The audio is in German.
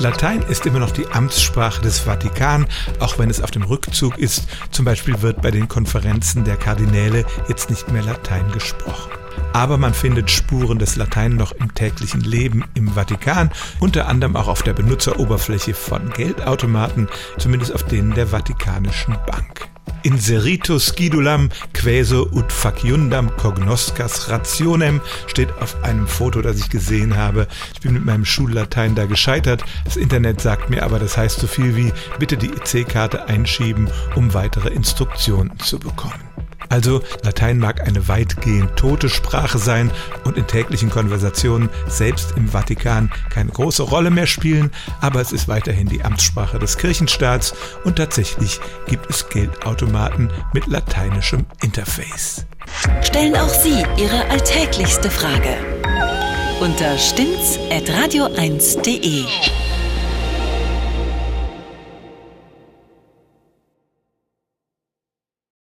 Latein ist immer noch die Amtssprache des Vatikan, auch wenn es auf dem Rückzug ist. Zum Beispiel wird bei den Konferenzen der Kardinäle jetzt nicht mehr Latein gesprochen. Aber man findet Spuren des Latein noch im täglichen Leben im Vatikan, unter anderem auch auf der Benutzeroberfläche von Geldautomaten, zumindest auf denen der Vatikanischen Bank. Inseritus scidulam queso ut faciundam cognoscas rationem steht auf einem Foto, das ich gesehen habe. Ich bin mit meinem Schullatein da gescheitert. Das Internet sagt mir aber, das heißt so viel wie, bitte die EC-Karte einschieben, um weitere Instruktionen zu bekommen. Also, Latein mag eine weitgehend tote Sprache sein und in täglichen Konversationen, selbst im Vatikan, keine große Rolle mehr spielen, aber es ist weiterhin die Amtssprache des Kirchenstaats und tatsächlich gibt es Geldautomaten mit lateinischem Interface. Stellen auch Sie Ihre alltäglichste Frage unter stimmts@radio1.de.